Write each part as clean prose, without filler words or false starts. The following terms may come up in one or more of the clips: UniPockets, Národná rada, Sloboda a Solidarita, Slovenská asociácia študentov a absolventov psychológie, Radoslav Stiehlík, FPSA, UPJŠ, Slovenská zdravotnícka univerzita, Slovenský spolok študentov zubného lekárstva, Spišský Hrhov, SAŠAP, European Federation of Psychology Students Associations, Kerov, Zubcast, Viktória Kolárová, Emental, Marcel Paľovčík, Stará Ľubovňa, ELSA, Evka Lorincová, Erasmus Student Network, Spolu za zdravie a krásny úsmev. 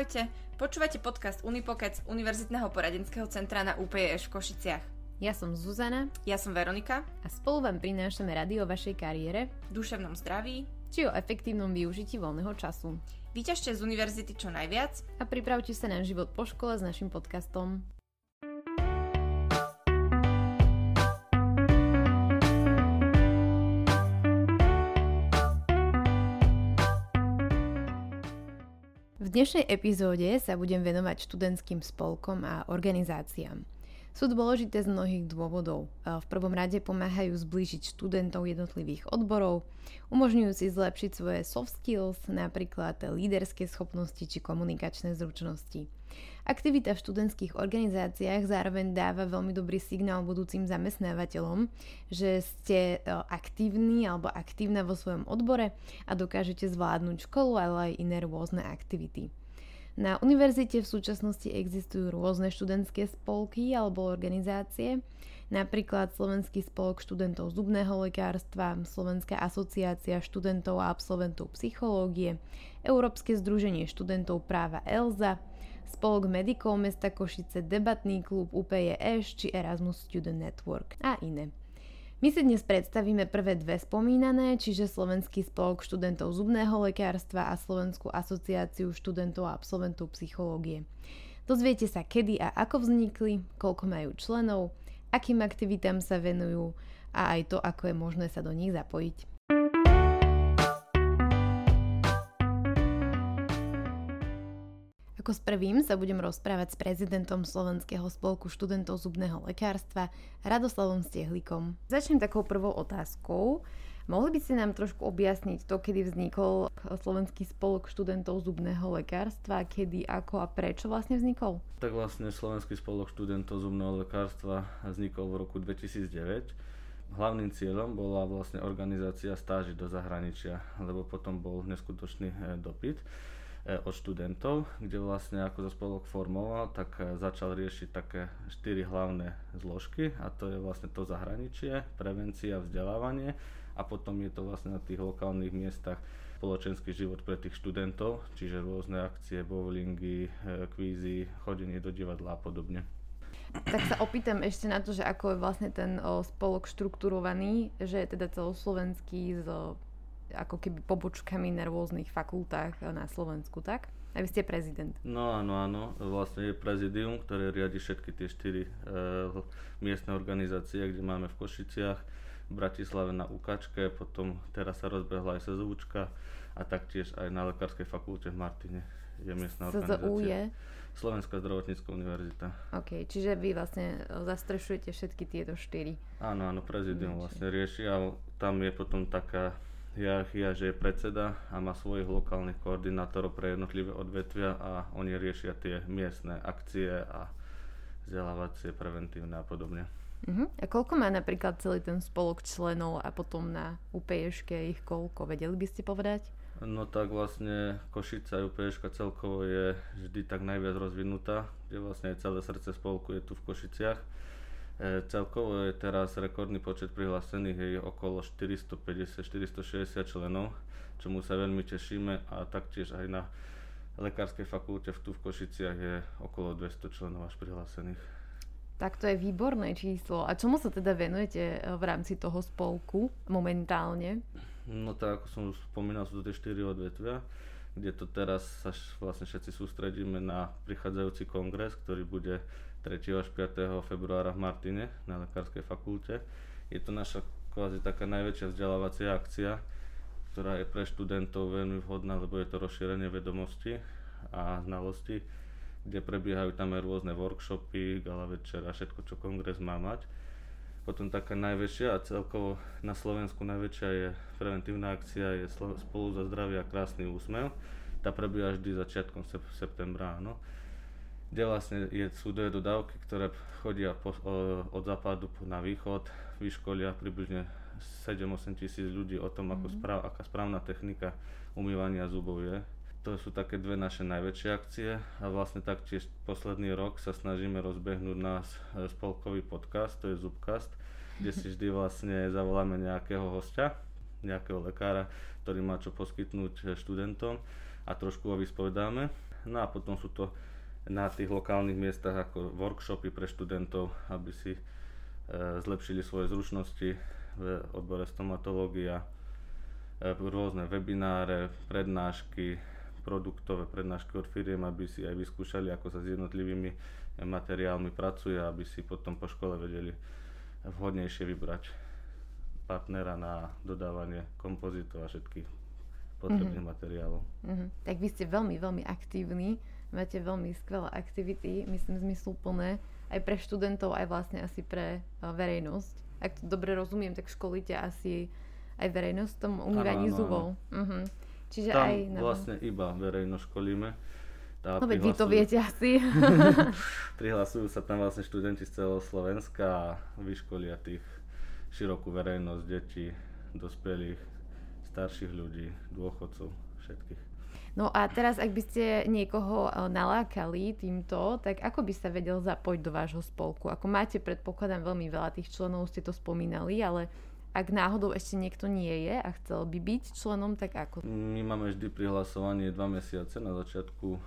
Ahojte, počúvate podcast UniPockets Univerzitného poradenského centra na UPJŠ v Košiciach. Ja som Zuzana, ja som Veronika a spolu vám prinášame rady o vašej kariére, duševnom zdraví či o efektívnom využití voľného času. Vyťažte z univerzity čo najviac a pripravte sa na život po škole s našim podcastom. V dnešnej epizóde sa budem venovať študentským spolkom a organizáciám. Sú dôležité z mnohých dôvodov. V prvom rade pomáhajú zblížiť študentov jednotlivých odborov, umožňujú si zlepšiť svoje soft skills, napríklad líderské schopnosti či komunikačné zručnosti. Aktivita v študentských organizáciách zároveň dáva veľmi dobrý signál budúcim zamestnávateľom, že ste aktívni alebo aktívna vo svojom odbore a dokážete zvládnuť školu, ale aj iné rôzne aktivity. Na univerzite v súčasnosti existujú rôzne študentské spolky alebo organizácie, napríklad Slovenský spolok študentov zubného lekárstva, Slovenská asociácia študentov a absolventov psychológie, Európske združenie študentov práva ELSA, Spolok medikov mesta Košice, Debatný klub UPJŠ či Erasmus Student Network a iné. My si dnes predstavíme prvé dve spomínané, čiže Slovenský spolok študentov zubného lekárstva a Slovenskú asociáciu študentov a absolventov psychológie. Dozviete sa, kedy a ako vznikli, koľko majú členov, akým aktivitám sa venujú a aj to, ako je možné sa do nich zapojiť. Ako s prvým sa budem rozprávať s prezidentom Slovenského spolku študentov zubného lekárstva Radoslavom Stiehlíkom. Začnem takou prvou otázkou. Mohli by ste nám trošku objasniť to, kedy vznikol Slovenský spolok študentov zubného lekárstva, kedy, ako a prečo vlastne vznikol? Tak vlastne Slovenský spolok študentov zubného lekárstva vznikol v roku 2009. Hlavným cieľom bola vlastne organizácia stáží do zahraničia, lebo potom bol neskutočný dopyt od študentov, kde vlastne ako sa spolok formoval, tak začal riešiť také 4 hlavné zložky, a to je vlastne to zahraničie, prevencia, vzdelávanie a potom je to vlastne na tých lokálnych miestach spoločenský život pre tých študentov, čiže rôzne akcie, bowlingy, kvízy, chodenie do divadla a podobne. Tak sa opýtam ešte na to, že ako je vlastne ten spolok štrukturovaný, že je teda celoslovenský ako keby pobočkami na rôznych fakultách na Slovensku, tak? A vy ste prezident. No áno, vlastne je prezidium, ktoré riadi všetky tie 4 miestne organizácie, kde máme v Košiciach, v Bratislave na UKAčke, potom teraz sa rozbehla aj SZUčka a taktiež aj na Lekárskej fakulte v Martine je miestna organizácia. Slovenská zdravotnícka univerzita. OK, čiže vy vlastne zastrešujete všetky tieto 4. Áno, prezidium vlastne rieši a tam je potom taká hierarchia, že je predseda a má svojich lokálnych koordinátorov pre jednotlivé odvetvia a oni riešia tie miestne akcie a vzdelávacie, preventívne a podobne. A koľko má napríklad celý ten spolok členov a potom na UPJŠke ich koľko? Vedeli by ste povedať? No tak vlastne Košice a UPJŠka celkovo je vždy tak najviac rozvinutá, kde vlastne aj celé srdce spolku je tu v Košiciach. Celkovo je teraz rekordný počet prihlásených, je okolo 450-460 členov, čomu sa veľmi tešíme, a taktiež aj na Lekárskej fakulte tu v Košiciach je okolo 200 členov až prihlásených. Tak to je výborné číslo. A čomu sa teda venujete v rámci toho spolku momentálne? No tak ako som už spomínal, sú to tie 4 odvetvia, kde to teraz sa vlastne všetci sústredíme na prichádzajúci kongres, ktorý bude 3. až 5. februára v Martine na Lekárskej fakulte. Je to naša kvázi taká najväčšia vzdelávacia akcia, ktorá je pre študentov veľmi vhodná, lebo je to rozšírenie vedomosti a znalosti, kde prebiehajú tam aj rôzne workshopy, gala večer a všetko, čo kongres má mať. Potom taká najväčšia a celkovo na Slovensku najväčšia je preventívna akcia, je Spolu za zdravie a krásny úsmev. Tá prebieha vždy začiatkom septembra, áno. Kde vlastne sú dve dodávky, ktoré chodia od západu na východ, vyškolia približne 7-8 tisíc ľudí o tom, aká správna technika umývania zubov je. To sú také dve naše najväčšie akcie a vlastne taktiež posledný rok sa snažíme rozbehnúť náš spolkový podcast, to je Zubcast, kde si vždy vlastne zavoláme nejakého hostia, nejakého lekára, ktorý má čo poskytnúť študentom a trošku ho vyspovedáme. No a potom sú to na tých lokálnych miestach ako workshopy pre študentov, aby si zlepšili svoje zručnosti v odbore stomatológia, rôzne webináre, prednášky, produktové prednášky od firiem, aby si aj vyskúšali, ako sa s jednotlivými materiálmi pracuje, aby si potom po škole vedeli vhodnejšie vybrať partnera na dodávanie kompozitov a všetkých potrebných materiálov. Tak vy ste veľmi, veľmi aktívni, máte veľmi skvelé aktivity, myslím zmysluplné, aj pre študentov, aj vlastne asi pre verejnosť. Ak to dobre rozumiem, tak školíte asi aj verejnosť v tom umývaní zubov. Uh-huh. Čiže tam aj vlastne iba verejnosť školíme. No veď vy to viete asi. Prihlasujú sa tam vlastne študenti z celého Slovenska a vyškolia tých širokú verejnosť, detí, dospelých, starších ľudí, dôchodcov, všetkých. No a teraz, ak by ste niekoho nalákali týmto, tak ako by sa vedel zapojiť do vášho spolku? Ako máte, predpokladám, veľmi veľa tých členov, ste to spomínali, ale ak náhodou ešte niekto nie je a chcel by byť členom, tak ako? My máme vždy prihlasovanie 2 mesiace na začiatku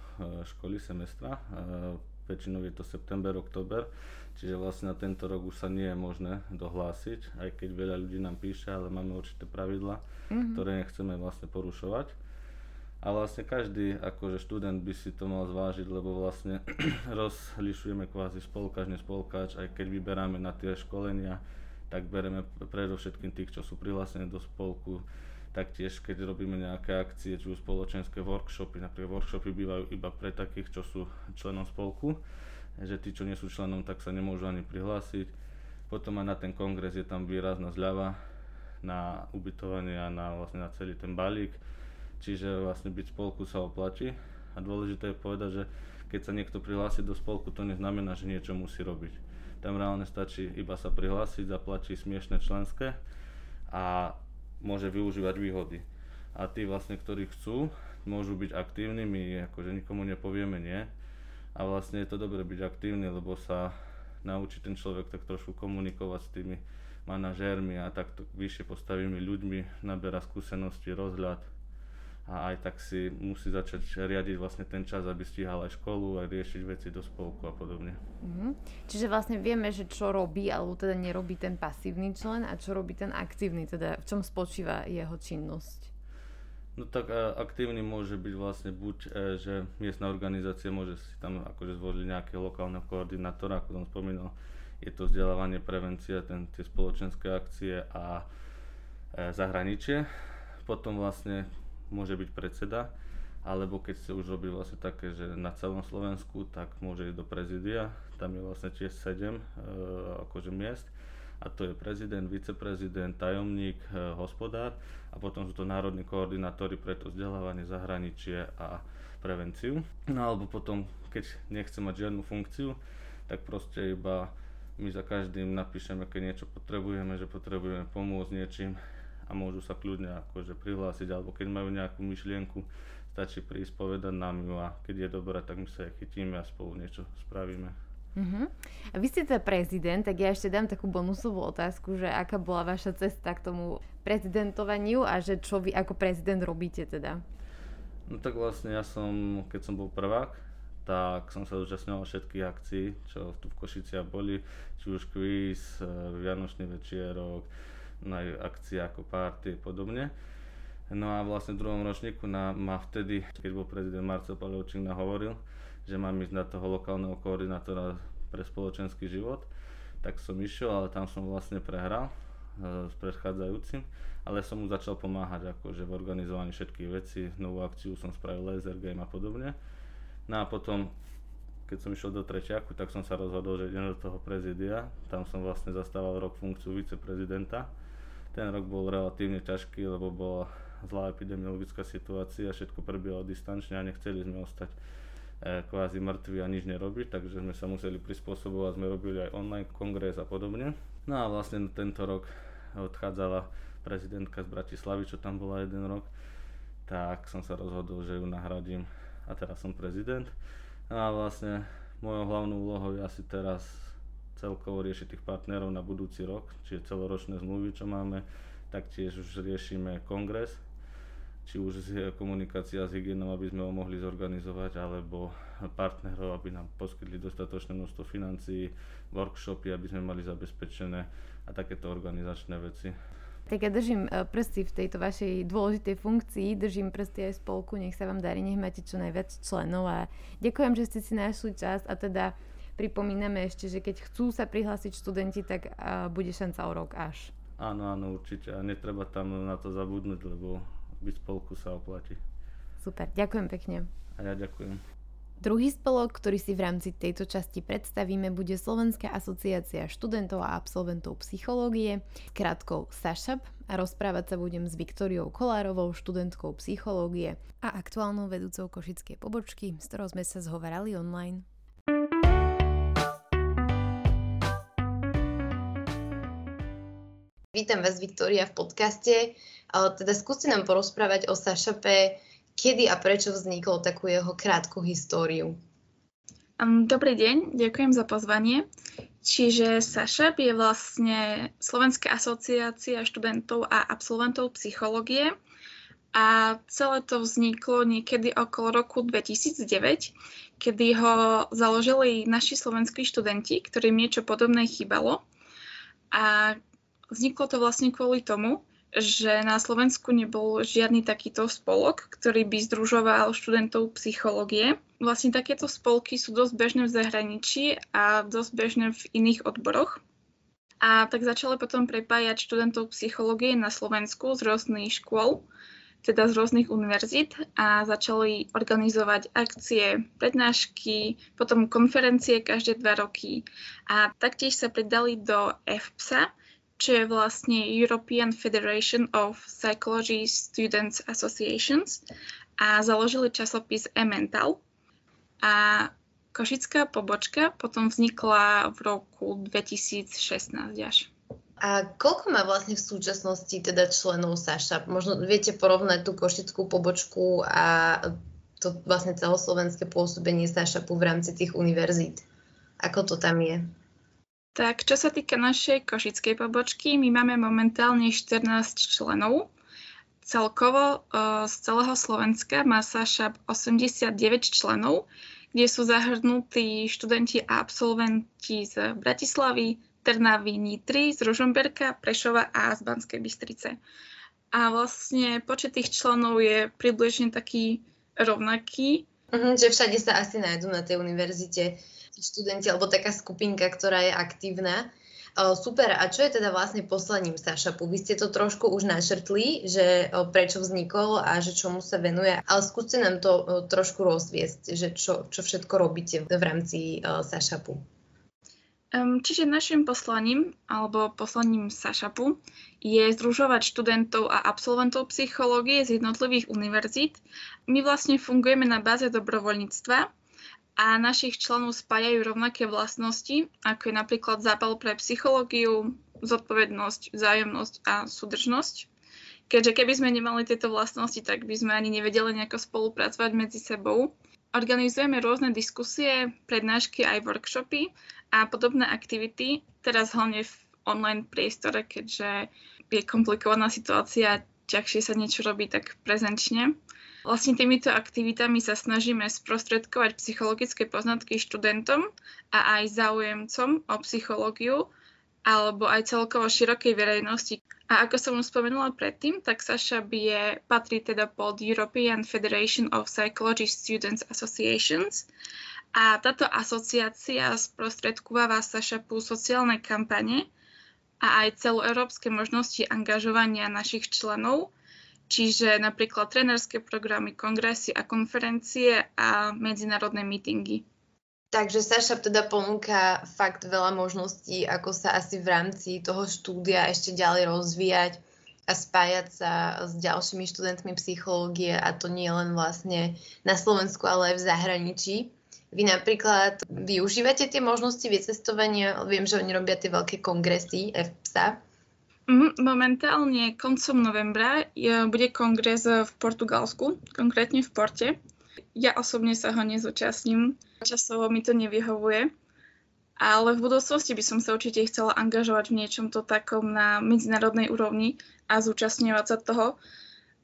školy, semestra. Väčšinou je to september, október, čiže vlastne na tento rok už sa nie je možné dohlásiť, aj keď veľa ľudí nám píše, ale máme určité pravidlá, ktoré nechceme vlastne porušovať. A vlastne každý akože študent by si to mal zvážiť, lebo vlastne rozlišujeme kvázi spolkač, nespolkač, aj keď vyberáme na tie školenia, tak bereme predovšetkým tých, čo sú prihlásení do spolku. Taktiež, keď robíme nejaké akcie, či už spoločenské workshopy, napríklad workshopy bývajú iba pre takých, čo sú členom spolku, že tí, čo nie sú členom, tak sa nemôžu ani prihlásiť. Potom aj na ten kongres je tam výrazná zľava na ubytovanie a na, vlastne na celý ten balík, čiže vlastne byť spolku sa oplatí. A dôležité je povedať, že keď sa niekto prihlási do spolku, to neznamená, že niečo musí robiť. Tam reálne stačí iba sa prihlásiť, zaplatí smiešne členské a môže využívať výhody. A tí vlastne, ktorí chcú, môžu byť aktívni, my akože nikomu nepovieme nie. A vlastne je to dobré byť aktívny, lebo sa naučí ten človek tak trošku komunikovať s tými manažérmi a takto vyššie postavými ľuďmi, naberá skúsenosti, rozhľad a aj tak si musí začať riadiť vlastne ten čas, aby stíhal aj školu, aj riešiť veci do spolku a podobne. Čiže vlastne vieme, že čo robí, alebo teda nerobí ten pasívny člen a čo robí ten aktívny, teda v čom spočíva jeho činnosť? No tak aktívny môže byť vlastne buď, že miestna organizácia môže si tam akože zvoliť nejakého lokálneho koordinátora, ako som spomínal, je to vzdelávanie, prevencia, tie spoločenské akcie a zahraničie. Potom vlastne môže byť predseda, alebo keď sa už robí vlastne také, že na celom Slovensku, tak môže ísť do prezidia, tam je vlastne tiež 7 akože miest a to je prezident, viceprezident, tajomník, hospodár a potom sú to národní koordinátori pre to vzdelávanie, zahraničie a prevenciu. No alebo potom, keď nechce mať žiadnu funkciu, tak proste iba my za každým napíšeme, keď niečo potrebujeme, že potrebujeme pomôcť niečím, a môžu sa kľudne akože prihlásiť, alebo keď majú nejakú myšlienku, stačí prísť, povedať nám ju a keď je dobrá, tak my sa aj chytíme a spolu niečo spravíme. A vy ste teda prezident, tak ja ešte dám takú bonusovú otázku, že aká bola vaša cesta k tomu prezidentovaniu a že čo vy ako prezident robíte teda? No tak vlastne ja som, keď som bol prvák, tak som sa zúčastňoval všetkých akcií, čo tu v Košiciach boli, či už kvíz, vianočný večierok, na akcie ako party a podobne. No a vlastne v druhom ročníku ma vtedy, keď bol prezident Marcel Paľovčík, nahovoril, že mám ísť na toho lokálneho koordinátora pre spoločenský život. Tak som išiel, ale tam som vlastne prehral s predchádzajúcim, ale som mu začal pomáhať akože v organizovaní všetkých vecí, novú akciu som spravil, laser game a podobne. No a potom, keď som išiel do treťaku, tak som sa rozhodol, že idem do toho prezidia. Tam som vlastne zastával rok funkciu viceprezidenta. Ten rok bol relatívne ťažký, lebo bola zlá epidemiologická situácia, všetko prebiehalo distančne a nechceli sme ostať kvázi mŕtvi a nič nerobiť, takže sme sa museli prispôsobovať, sme robili aj online kongres a podobne. No a vlastne tento rok odchádzala prezidentka z Bratislavy, čo tam bola jeden rok, tak som sa rozhodol, že ju nahradím a teraz som prezident. No a vlastne mojou hlavnou úlohou je asi teraz celkovo riešiť tých partnerov na budúci rok, čiže celoročné zmluvy, čo máme, taktiež už riešime kongres či už komunikácia s hygienou, aby sme ho mohli zorganizovať, alebo partnerov, aby nám poskytli dostatočné množstvo financií, workshopy, aby sme mali zabezpečené a takéto organizačné veci. Tak ja držím prsty v tejto vašej dôležitej funkcii, držím prsty aj spolku, nech sa vám darí, nech máte čo najviac členov a ďakujem, že ste si našli čas a teda pripomíname ešte, že keď chcú sa prihlásiť študenti, tak bude šanca o rok až. Áno, určite a netreba tam na to zabudnúť, lebo byť spolku sa oplatí. Super, ďakujem pekne. A ja ďakujem. Druhý spolok, ktorý si v rámci tejto časti predstavíme, bude Slovenská asociácia študentov a absolventov psychológie, krátkou SAŠAP, a rozprávať sa budem s Viktóriou Kolárovou, študentkou psychológie a aktuálnou vedúcou košickej pobočky, s ktorou sme sa zhovarali online. Vítam vás, Viktória, v podcaste. Teda skúste nám porozprávať o SAŠAPe, kedy a prečo vzniklo, takú jeho krátku históriu. Dobrý deň, ďakujem za pozvanie. Čiže SAŠAP je vlastne Slovenská asociácia študentov a absolventov psychológie a celé to vzniklo niekedy okolo roku 2009, kedy ho založili naši slovenskí študenti, ktorým niečo podobné chýbalo. A vzniklo to vlastne kvôli tomu, že na Slovensku nebol žiadny takýto spolok, ktorý by združoval študentov psychológie. Vlastne takéto spolky sú dosť bežné v zahraničí a dosť bežné v iných odboroch. A tak začali potom prepájať študentov psychológie na Slovensku z rôznych škôl, teda z rôznych univerzít, a začali organizovať akcie, prednášky, potom konferencie každé 2 roky. A taktiež sa pridali do FPSA, čo je vlastne European Federation of Psychology Students Associations, a založili časopis Emental. A košická pobočka potom vznikla v roku 2016 až. A koľko má vlastne v súčasnosti teda členov SAŠAP? Možno viete porovnať tú košickú pobočku a to vlastne celoslovenské pôsobenie SAŠAPu v rámci tých univerzít. Ako to tam je? Tak, čo sa týka našej košickej pobočky, my máme momentálne 14 členov. Celkovo z celého Slovenska má SAŠAP 89 členov, kde sú zahrnutí študenti a absolventi z Bratislavy, Trnavy, Nitry, z Ružomberka, Prešova a z Banskej Bystrice. A vlastne počet tých členov je približne taký rovnaký. Že všade sa asi nájdú na tej univerzite študenti alebo taká skupinka, ktorá je aktívna. Super, a čo je teda vlastne poslaním SAŠAPu? Vy ste to trošku už načrtli, že prečo vznikol a že čomu sa venuje, ale skúste nám to trošku rozviesť, že čo všetko robíte v rámci SAŠAPu. Čiže našim poslaním alebo poslaním SAŠAPu je združovať študentov a absolventov psychológie z jednotlivých univerzít. My vlastne fungujeme na báze dobrovoľníctva a našich členov spájajú rovnaké vlastnosti, ako je napríklad zápal pre psychológiu, zodpovednosť, vzájomnosť a súdržnosť. Keďže keby sme nemali tieto vlastnosti, tak by sme ani nevedeli nejako spolupracovať medzi sebou. Organizujeme rôzne diskusie, prednášky aj workshopy a podobné aktivity, teraz hlavne v online priestore, keďže je komplikovaná situácia, ťažšie sa niečo robí tak prezenčne. Vlastne týmito aktivitami sa snažíme sprostredkovať psychologické poznatky študentom a aj záujemcom o psychológiu alebo aj celkovo širokej verejnosti. A ako som už spomenula predtým, tak SAŠAP patrí teda pod European Federation of Psychology Students Associations a táto asociácia sprostredkováva SAŠAPu sociálne kampane a aj celoeurópske možnosti angažovania našich členov, čiže napríklad trénerské programy, kongresy a konferencie a medzinárodné mítingy. Takže SAŠAP teda ponúka fakt veľa možností, ako sa asi v rámci toho štúdia ešte ďalej rozvíjať a spájať sa s ďalšími študentmi psychológie, a to nie len vlastne na Slovensku, ale aj v zahraničí. Vy napríklad využívate tie možnosti vycestovania? Viem, že oni robia tie veľké kongresy FPSA. Momentálne koncom novembra bude kongres v Portugalsku, konkrétne v Porte. Ja osobne sa ho nezúčastním, časovo mi to nevyhovuje, ale v budúcnosti by som sa určite chcela angažovať v niečom to takom na medzinárodnej úrovni a zúčastňovať sa toho.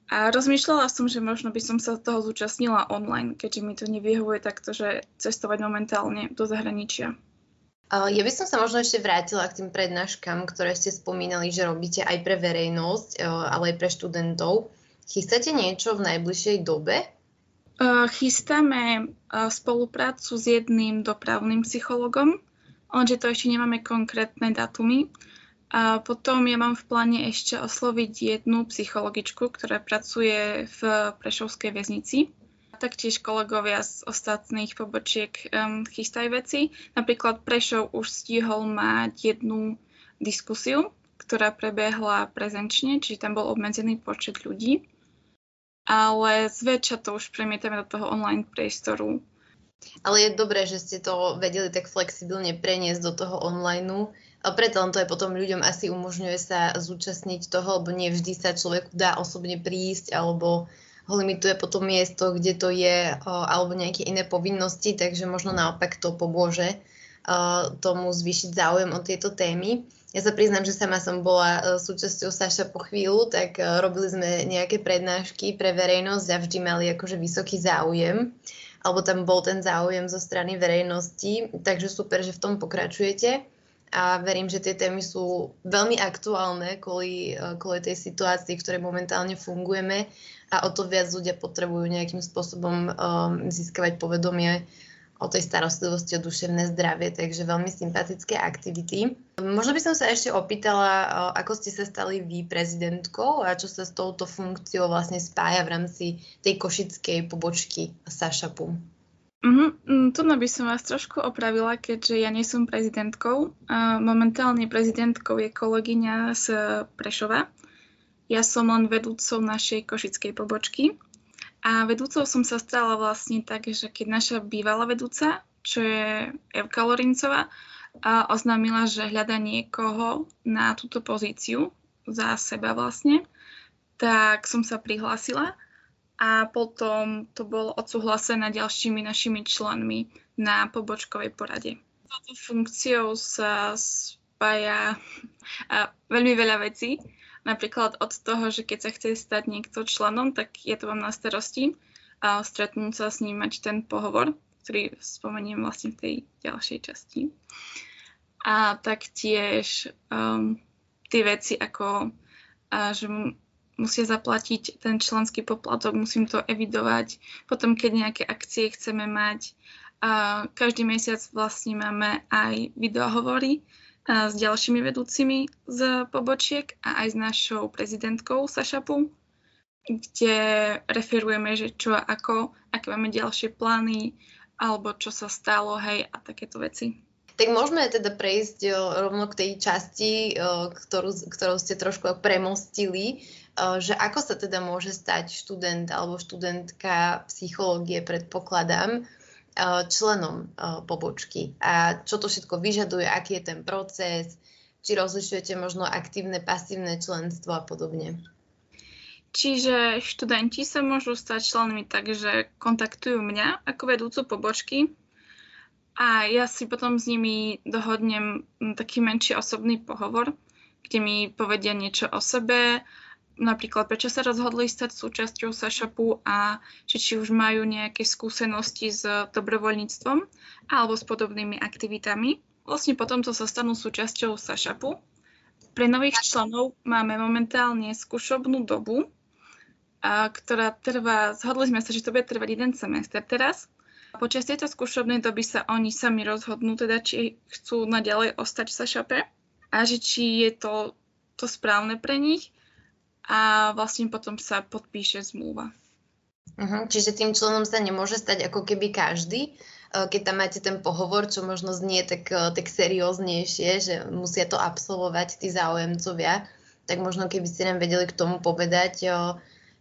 A rozmýšľala som, že možno by som sa toho zúčastnila online, keďže mi to nevyhovuje takto, že cestovať momentálne do zahraničia. Ja by som sa možno ešte vrátila k tým prednáškam, ktoré ste spomínali, že robíte aj pre verejnosť, ale aj pre študentov. Chystáte niečo v najbližšej dobe? Chystáme spoluprácu s jedným dopravným psychologom, lenže to ešte nemáme konkrétne dátumy. A potom ja mám v pláne ešte osloviť jednu psychologičku, ktorá pracuje v Prešovskej väznici. Taktiež kolegovia z ostatných pobočiek chystajú veci. Napríklad Prešov už stihol mať jednu diskusiu, ktorá prebehla prezenčne, čiže tam bol obmedzený počet ľudí. Ale zväčša to už premietame do toho online priestoru. Ale je dobré, že ste to vedeli tak flexibilne preniesť do toho online. A preto len to aj potom ľuďom asi umožňuje sa zúčastniť toho, lebo nie vždy sa človeku dá osobne prísť, alebo ho limituje potom miesto, kde to je, alebo nejaké iné povinnosti, takže možno naopak to pomôže tomu zvýšiť záujem o tieto témy. Ja sa priznám, že sama som bola súčasťou SAŠAP po chvíľu, tak robili sme nejaké prednášky pre verejnosť a vždy mali akože vysoký záujem, alebo tam bol ten záujem zo strany verejnosti, takže super, že v tom pokračujete. A verím, že tie témy sú veľmi aktuálne kvôli tej situácii, v ktorej momentálne fungujeme a o to viac ľudia potrebujú nejakým spôsobom získavať povedomie o tej starostlivosti o duševné zdravie, takže veľmi sympatické aktivity. Možno by som sa ešte opýtala, ako ste sa stali vy prezidentkou a čo sa s touto funkciou vlastne spája v rámci tej košickej pobočky SAŠAPu. Tuto by som vás trošku opravila, keďže ja nie som prezidentkou. Momentálne prezidentkou je kolegyňa z Prešova. Ja som len vedúcou našej košickej pobočky. A vedúcou som sa stala vlastne tak, že keď naša bývalá vedúca, čo je Evka Lorincová, oznámila, že hľada niekoho na túto pozíciu za seba vlastne, tak som sa prihlásila. A potom to bolo odsúhlasené ďalšími našimi členmi na pobočkovej porade. Toto funkciou sa spája veľmi veľa vecí. Napríklad od toho, že keď sa chce stať niekto členom, tak ja to mám na starosti. A stretnúť sa s ním, mať ten pohovor, ktorý spomeniem vlastne v tej ďalšej časti. A taktiež tie veci ako, že musia zaplatiť ten členský poplatok, musím to evidovať. Potom, keď nejaké akcie chceme mať, každý mesiac vlastne máme aj videohovory s ďalšími vedúcimi z pobočiek a aj s našou prezidentkou SAŠAPu, kde referujeme, že čo ako, aké máme ďalšie plány, alebo čo sa stalo, hej, a takéto veci. Tak môžeme teda prejsť rovno k tej časti, ktorou ste trošku premostili, že ako sa teda môže stať študent alebo študentka psychológie, predpokladám, členom pobočky. A čo to všetko vyžaduje, aký je ten proces, či rozlišujete možno aktívne, pasívne členstvo a podobne. Čiže študenti sa môžu stať členmi tak, že kontaktujú mňa ako vedúcu pobočky, a ja si potom s nimi dohodnem taký menší osobný pohovor, kde mi povedia niečo o sebe, napríklad prečo sa rozhodli stať súčasťou SAŠAPu a či už majú nejaké skúsenosti s dobrovoľníctvom alebo s podobnými aktivitami. Vlastne potom to sa stanú súčasťou SAŠAPu. Pre nových členov máme momentálne skúšobnú dobu, ktorá trvá, zhodli sme sa, že to bude trvať 1 semester teraz. Počas tejto skúšobnej doby sa oni sami rozhodnú, teda či chcú naďalej ostať v SAŠAPe a že či je to správne pre nich a vlastne potom sa podpíše zmluva. Čiže tým členom sa nemôže stať ako keby každý, keď tam máte ten pohovor, čo možno znie tak serióznejšie, že musia to absolvovať tí záujemcovia, tak možno keby ste nám vedeli k tomu povedať,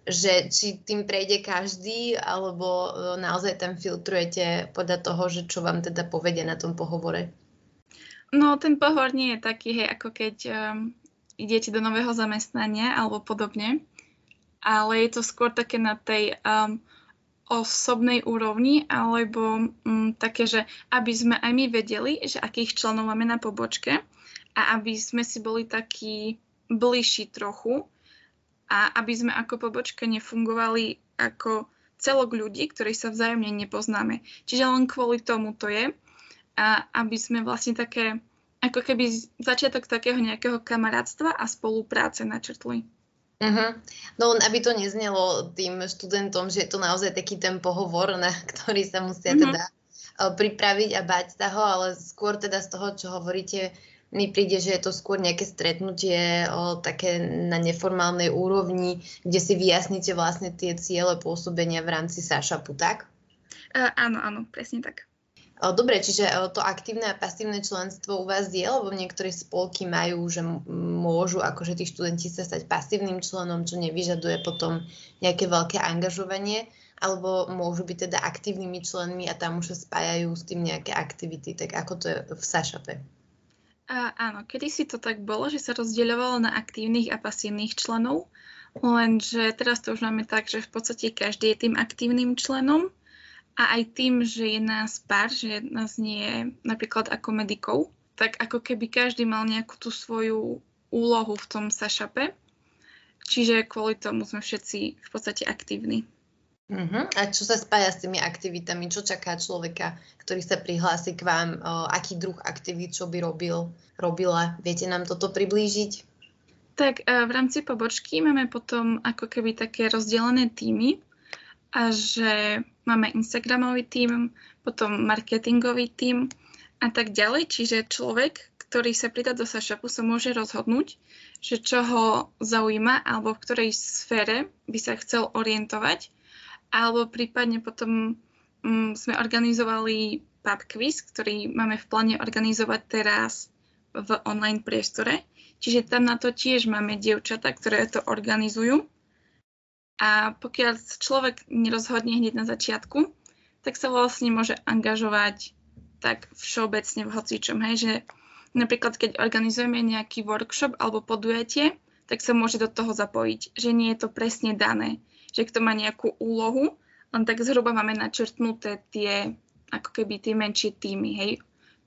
že či tým prejde každý, alebo naozaj tam filtrujete podľa toho, že čo vám teda povedia na tom pohovore? No, ten pohovor nie je taký, hej, ako keď idete do nového zamestnania alebo podobne, ale je to skôr také na tej osobnej úrovni, alebo také, že aby sme aj my vedeli, že akých členov máme na pobočke a aby sme si boli takí bližší trochu, a aby sme ako pobočka nefungovali ako celok ľudí, ktorí sa vzájomne nepoznáme. Čiže len kvôli tomu to je, a aby sme vlastne také, ako keby začiatok takého nejakého kamarátstva a spolupráce načrtli. Uh-huh. No len aby to neznelo tým študentom, že je to naozaj taký ten pohovor, na ktorý sa musia teda pripraviť a báť sa ho, ale skôr teda z toho, čo hovoríte, mi príde, že je to skôr nejaké stretnutie také na neformálnej úrovni, kde si vyjasnite vlastne tie ciele pôsobenia v rámci SAŠAPu, tak? Áno, presne tak. Dobre, čiže to aktívne a pasívne členstvo u vás je, lebo niektoré spolky majú, že môžu akože tí študenti sa stať pasívnym členom, čo nevyžaduje potom nejaké veľké angažovanie, alebo môžu byť teda aktívnymi členmi a tam už sa spájajú s tým nejaké aktivity, tak ako to je v SAŠAPe? Áno, kedysi to tak bolo, že sa rozdeľovalo na aktívnych a pasívnych členov, lenže teraz to už máme tak, že v podstate každý je tým aktívnym členom a aj tým, že je nás pár, že nás nie je napríklad ako medikov, tak ako keby každý mal nejakú tú svoju úlohu v tom SAŠAPe, čiže kvôli tomu sme všetci v podstate aktívni. Uh-huh. A čo sa spája s tými aktivitami? Čo čaká človeka, ktorý sa prihlási k vám? Aký druh aktivít, čo by robila? Viete nám toto priblížiť? Tak v rámci pobočky máme potom ako keby také rozdelené týmy, a že máme Instagramový tím, potom marketingový tím a tak ďalej. Čiže človek, ktorý sa pridá do SAŠAPu, sa môže rozhodnúť, že čo ho zaujíma alebo v ktorej sfére by sa chcel orientovať. Alebo prípadne potom sme organizovali pub quiz, ktorý máme v pláne organizovať teraz v online priestore. Čiže tam na to tiež máme dievčatá, ktoré to organizujú. A pokiaľ človek nerozhodne hneď na začiatku, tak sa vlastne môže angažovať tak všeobecne v hocičom. Hej, že napríklad, keď organizujeme nejaký workshop alebo podujatie, tak sa môže do toho zapojiť, že nie je to presne dané. Že kto má nejakú úlohu, len tak zhruba máme načrtnuté tie, ako keby tie menšie týmy, hej,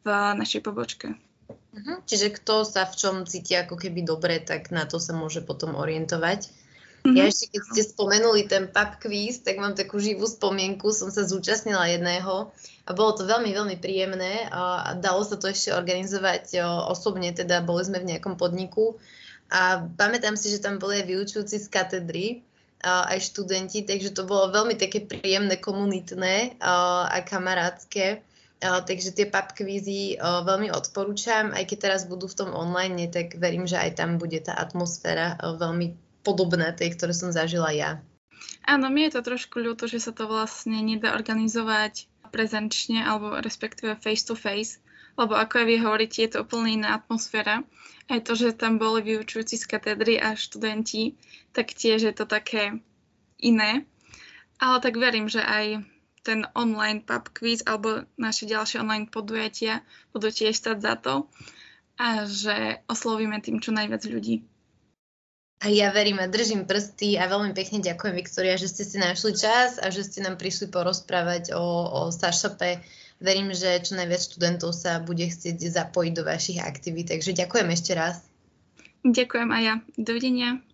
v našej pobočke. Uh-huh. Čiže kto sa v čom cíti ako keby dobre, tak na to sa môže potom orientovať. Uh-huh. Ja ešte, keď ste spomenuli ten pub quiz, tak mám takú živú spomienku, som sa zúčastnila jedného a bolo to veľmi, veľmi príjemné. A dalo sa to ešte organizovať osobne, teda boli sme v nejakom podniku a pamätám si, že tam boli aj vyučujúci z katedry, aj študenti, takže to bolo veľmi také príjemné, komunitné a kamarátske. Takže tie pub kvízy veľmi odporúčam, aj keď teraz budú v tom online, tak verím, že aj tam bude tá atmosféra veľmi podobná tej, ktorú som zažila ja. Áno, mi je to trošku ľúto, že sa to vlastne nedá organizovať prezenčne alebo respektíve face to face, lebo ako aj vy hovoríte, je to úplne iná atmosféra. Aj to, že tam boli vyučujúci z katedry a študenti, tak tiež je to také iné. Ale tak verím, že aj ten online pub quiz alebo naše ďalšie online podujatia budú tiež stať za to a že oslovíme tým čo najviac ľudí. A ja verím a držím prsty a veľmi pekne ďakujem, Viktória, že ste si našli čas a že ste nám prišli porozprávať o SAŠAPe. Verím, že čo najviac študentov sa bude chcieť zapojiť do vašich aktivít, takže ďakujem ešte raz. Ďakujem aj ja. Dovidenia.